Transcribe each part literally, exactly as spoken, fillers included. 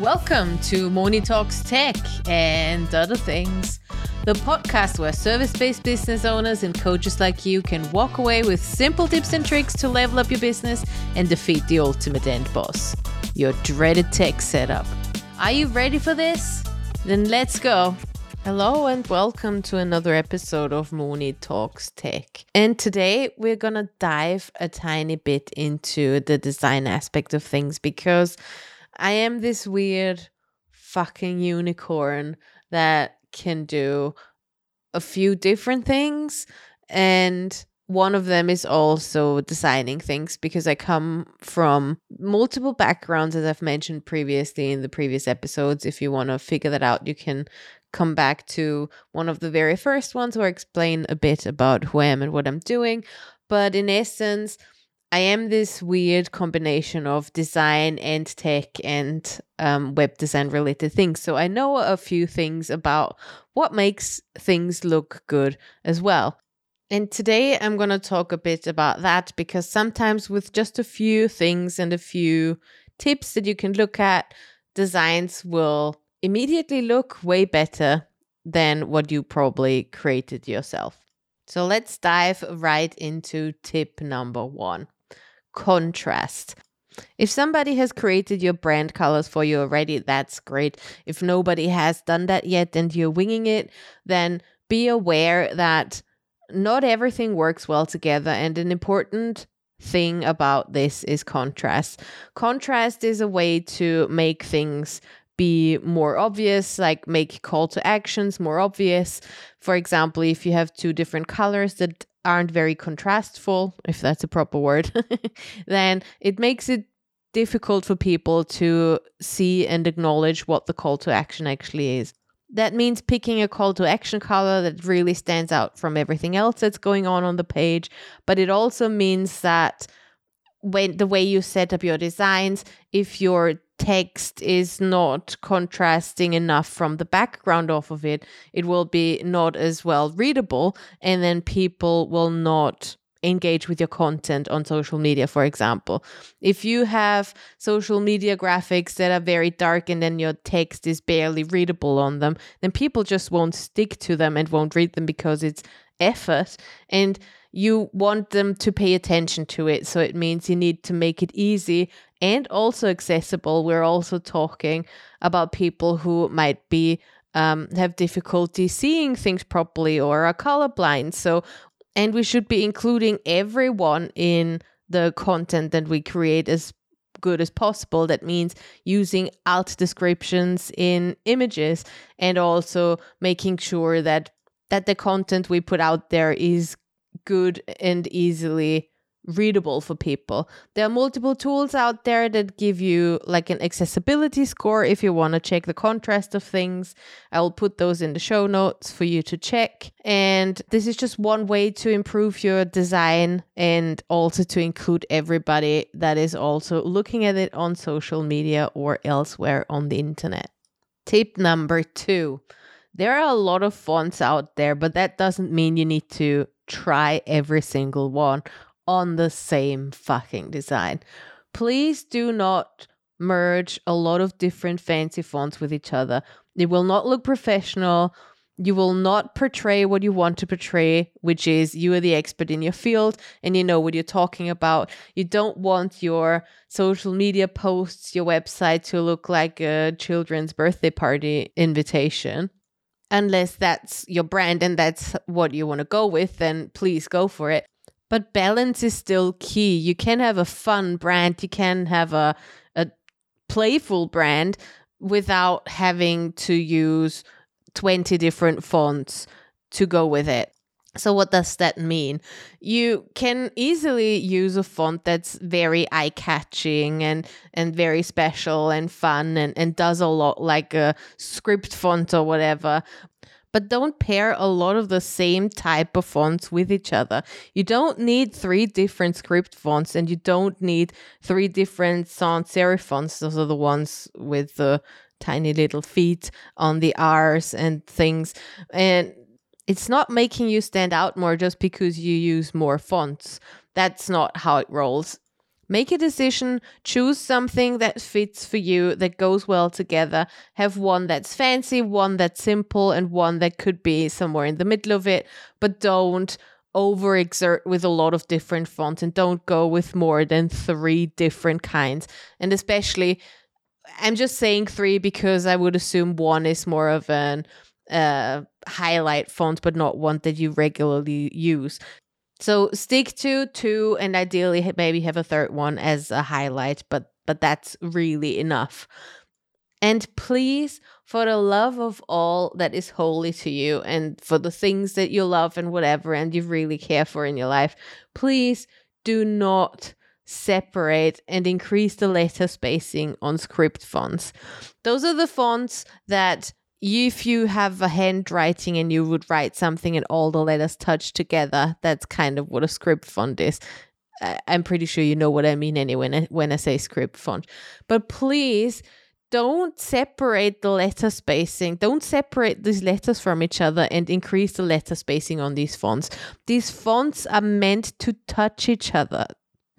Welcome to Moni Talks Tech and Other Things, the podcast where service-based business owners and coaches like you can walk away with simple tips and tricks to level up your business and defeat the ultimate end boss, your dreaded tech setup. Are you ready for this? Then let's go. Hello and welcome to another episode of Moni Talks Tech. And today we're going to dive a tiny bit into the design aspect of things because I am this weird fucking unicorn that can do a few different things, and one of them is also designing things because I come from multiple backgrounds, as I've mentioned previously in the previous episodes. If you want to figure that out, you can come back to one of the very first ones where I explain a bit about who I am and what I'm doing. But in essence, I am this weird combination of design and tech and um, web design related things. So I know a few things about what makes things look good as well. And today I'm going to talk a bit about that because sometimes with just a few things and a few tips that you can look at, designs will immediately look way better than what you probably created yourself. So let's dive right into tip number one. Contrast. If somebody has created your brand colors for you already, that's great. If nobody has done that yet and you're winging it, then be aware that not everything works well together. And an important thing about this is contrast. Contrast is a way to make things be more obvious, like make call to actions more obvious. For example, if you have two different colors that aren't very contrastful, if that's a proper word, then it makes it difficult for people to see and acknowledge what the call to action actually is. That means picking a call to action color that really stands out from everything else that's going on on the page. But it also means that when the way you set up your designs, if your text is not contrasting enough from the background off of it, it will be not as well readable, and then people will not engage with your content on social media, for example. If you have social media graphics that are very dark and then your text is barely readable on them, then people just won't stick to them and won't read them because it's effort, and you want them to pay attention to it. So it means you need to make it easy and also accessible. We're also talking about people who might be um, have difficulty seeing things properly or are colorblind. So, and we should be including everyone in the content that we create as good as possible. That means using alt descriptions in images and also making sure that that the content we put out there is good and easily readable for people. There are multiple tools out there that give you like an accessibility score if you want to check the contrast of things. I will put those in the show notes for you to check. And this is just one way to improve your design and also to include everybody that is also looking at it on social media or elsewhere on the internet. Tip number two. There are a lot of fonts out there, but that doesn't mean you need to try every single one on the same fucking design. Please do not merge a lot of different fancy fonts with each other. It will not look professional. You will not portray what you want to portray, which is you are the expert in your field and you know what you're talking about. You don't want your social media posts, your website to look like a children's birthday party invitation. Unless that's your brand and that's what you want to go with, then please go for it. But balance is still key. You can have a fun brand. You can have a, a playful brand without having to use twenty different fonts to go with it. So what does that mean? You can easily use a font that's very eye-catching and, and very special and fun and, and does a lot like a script font or whatever. But don't pair a lot of the same type of fonts with each other. You don't need three different script fonts and you don't need three different sans serif fonts. Those are the ones with the tiny little feet on the R's and things. And it's not making you stand out more just because you use more fonts. That's not how it rolls. Make a decision, choose something that fits for you, that goes well together. Have one that's fancy, one that's simple, and one that could be somewhere in the middle of it, but don't overexert with a lot of different fonts and don't go with more than three different kinds. And especially, I'm just saying three because I would assume one is more of an uh, highlight font, but not one that you regularly use. So stick to two, and ideally maybe have a third one as a highlight, but but that's really enough. And please, for the love of all that is holy to you and for the things that you love and whatever and you really care for in your life, please do not separate and increase the letter spacing on script fonts. Those are the fonts that if you have a handwriting and you would write something and all the letters touch together, that's kind of what a script font is. I'm pretty sure you know what I mean anyway when I say script font. But please, don't separate the letter spacing. Don't separate these letters from each other and increase the letter spacing on these fonts. These fonts are meant to touch each other.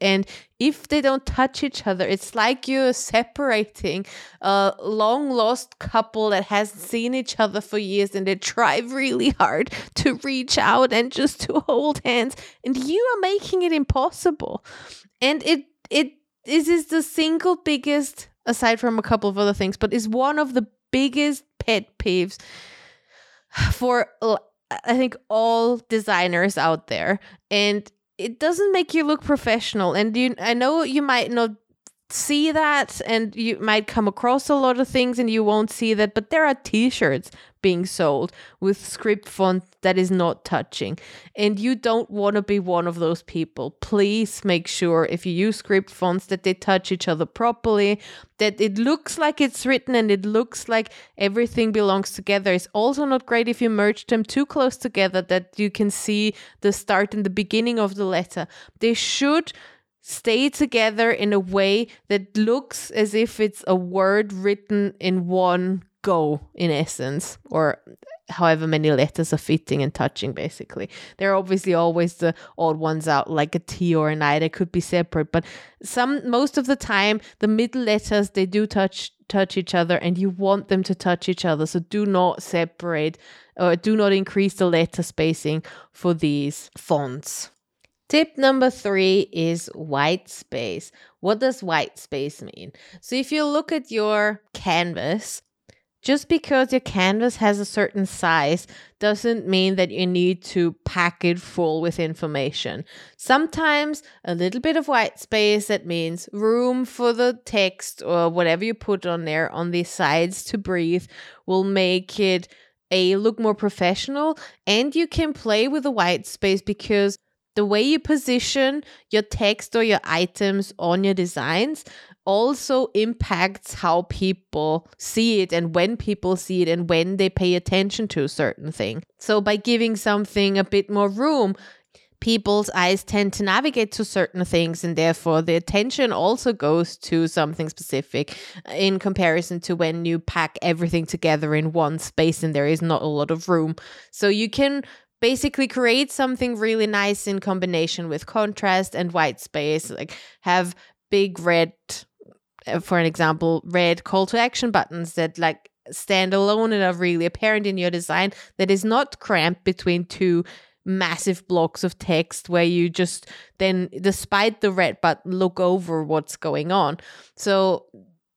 And if they don't touch each other, it's like you're separating a long lost couple that hasn't seen each other for years and they try really hard to reach out and just to hold hands. And you are making it impossible. And it it this is the single biggest, aside from a couple of other things, but is one of the biggest pet peeves for, I think, all designers out there. And it doesn't make you look professional. And you, I know you might not see that and you might come across a lot of things and you won't see that, but there are t-shirts being sold with script font that is not touching. And you don't want to be one of those people. Please make sure if you use script fonts that they touch each other properly, that it looks like it's written and it looks like everything belongs together. It's also not great if you merge them too close together that you can see the start and the beginning of the letter. They should stay together in a way that looks as if it's a word written in one go, in essence, or however many letters are fitting and touching, basically. There are obviously always the odd ones out, like a T or an I that could be separate, but some most of the time, the middle letters, they do touch touch each other and you want them to touch each other. So do not separate or do not increase the letter spacing for these fonts. Tip number three is white space. What does white space mean? So if you look at your canvas, just because your canvas has a certain size doesn't mean that you need to pack it full with information. Sometimes a little bit of white space, that means room for the text or whatever you put on there on the sides to breathe, will make it a look more professional. And you can play with the white space because the way you position your text or your items on your designs also impacts how people see it and when people see it and when they pay attention to a certain thing. So by giving something a bit more room, people's eyes tend to navigate to certain things and therefore the attention also goes to something specific in comparison to when you pack everything together in one space and there is not a lot of room. So you can basically create something really nice in combination with contrast and white space, like have big red, for an example, red call to action buttons that like stand alone and are really apparent in your design that is not cramped between two massive blocks of text where you just then, despite the red button, look over what's going on. So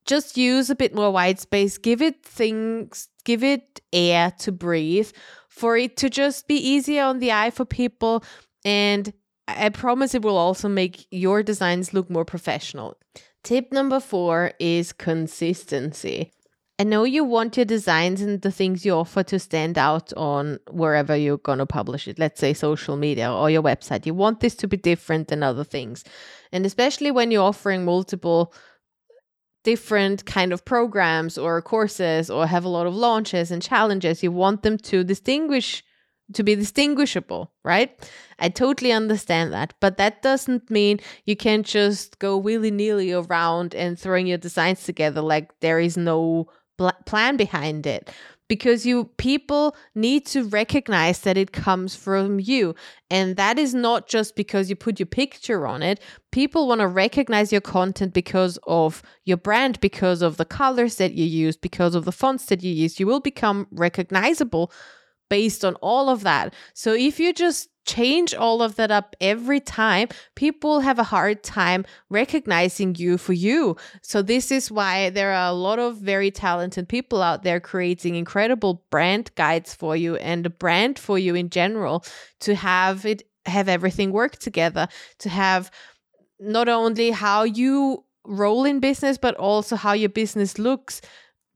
just use a bit more white space, give it things, give it air to breathe, for it to just be easier on the eye for people. And I promise it will also make your designs look more professional. Tip number four is consistency. I know you want your designs and the things you offer to stand out on wherever you're going to publish it. Let's say social media or your website. You want this to be different than other things. And especially when you're offering multiple different kind of programs or courses or have a lot of launches and challenges, you want them to distinguish, to be distinguishable, right? I totally understand that, but that doesn't mean you can't just go willy-nilly around and throwing your designs together like there is no bl- plan behind it. because you people need to recognize that it comes from you. And that is not just because you put your picture on it. People want to recognize your content because of your brand, because of the colors that you use, because of the fonts that you use. You will become recognizable based on all of that. So if you just change all of that up every time, people have a hard time recognizing you for you. So this is why there are a lot of very talented people out there creating incredible brand guides for you and a brand for you in general, to have it have everything work together, to have not only how you roll in business, but also how your business looks.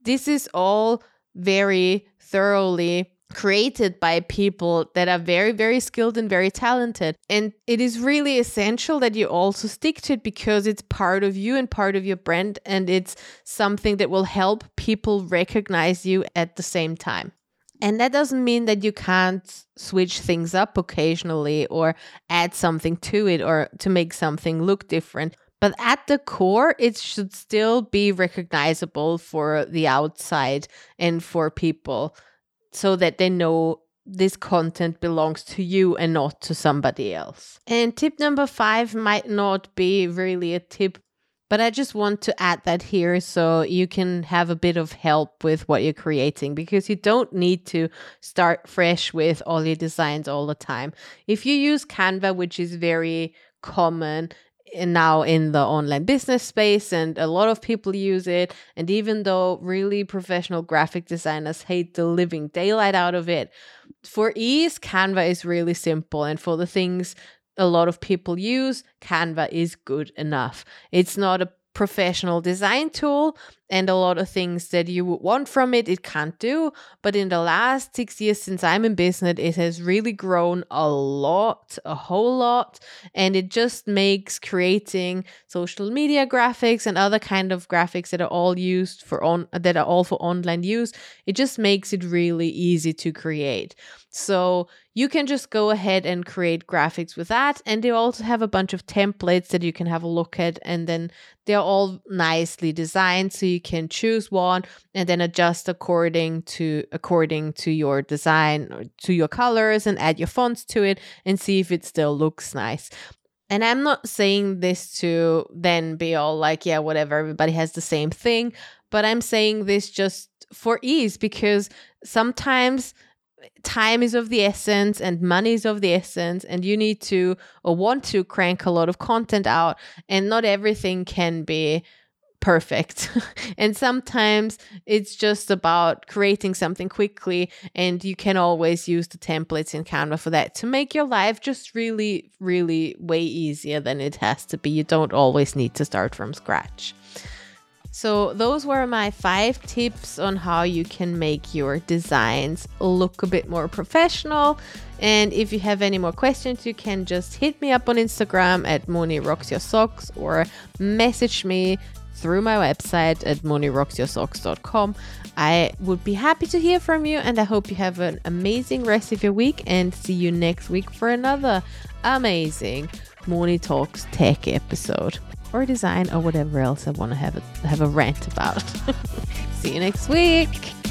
This is all very thoroughly created by people that are very, very skilled and very talented. And it is really essential that you also stick to it, because it's part of you and part of your brand, and it's something that will help people recognize you at the same time. And that doesn't mean that you can't switch things up occasionally or add something to it or to make something look different. But at the core, it should still be recognizable for the outside and for people, so that they know this content belongs to you and not to somebody else. And tip number five might not be really a tip, but I just want to add that here so you can have a bit of help with what you're creating, because you don't need to start fresh with all your designs all the time. If you use Canva, which is very common now in the online business space, and a lot of people use it, and even though really professional graphic designers hate the living daylight out of it, for ease, Canva is really simple, and for the things a lot of people use, Canva is good enough. It's not a professional design tool, and a lot of things that you would want from it, it can't do. But in the last six years since I'm in business, it has really grown a lot, a whole lot. And it just makes creating social media graphics and other kind of graphics that are all used for on that are all for online use. It just makes it really easy to create. So you can just go ahead and create graphics with that. And they also have a bunch of templates that you can have a look at. And then they're all nicely designed, so you You can choose one and then adjust according to according to your design or to your colors, and add your fonts to it and see if it still looks nice. And I'm not saying this to then be all like, yeah, whatever, everybody has the same thing. But I'm saying this just for ease, because sometimes time is of the essence and money is of the essence, and you need to or want to crank a lot of content out, and not everything can be perfect. And sometimes it's just about creating something quickly, and you can always use the templates in Canva for that to make your life just really, really way easier than it has to be. You don't always need to start from scratch. So those were my five tips on how you can make your designs look a bit more professional. And if you have any more questions, you can just hit me up on Instagram at moni rocks your socks, or message me through my website at moni rocks your socks dot com. I would be happy to hear from you, and I hope you have an amazing rest of your week, and see you next week for another amazing Moni Talks Tech episode, or design, or whatever else I want to have a, have a rant about. See you next week.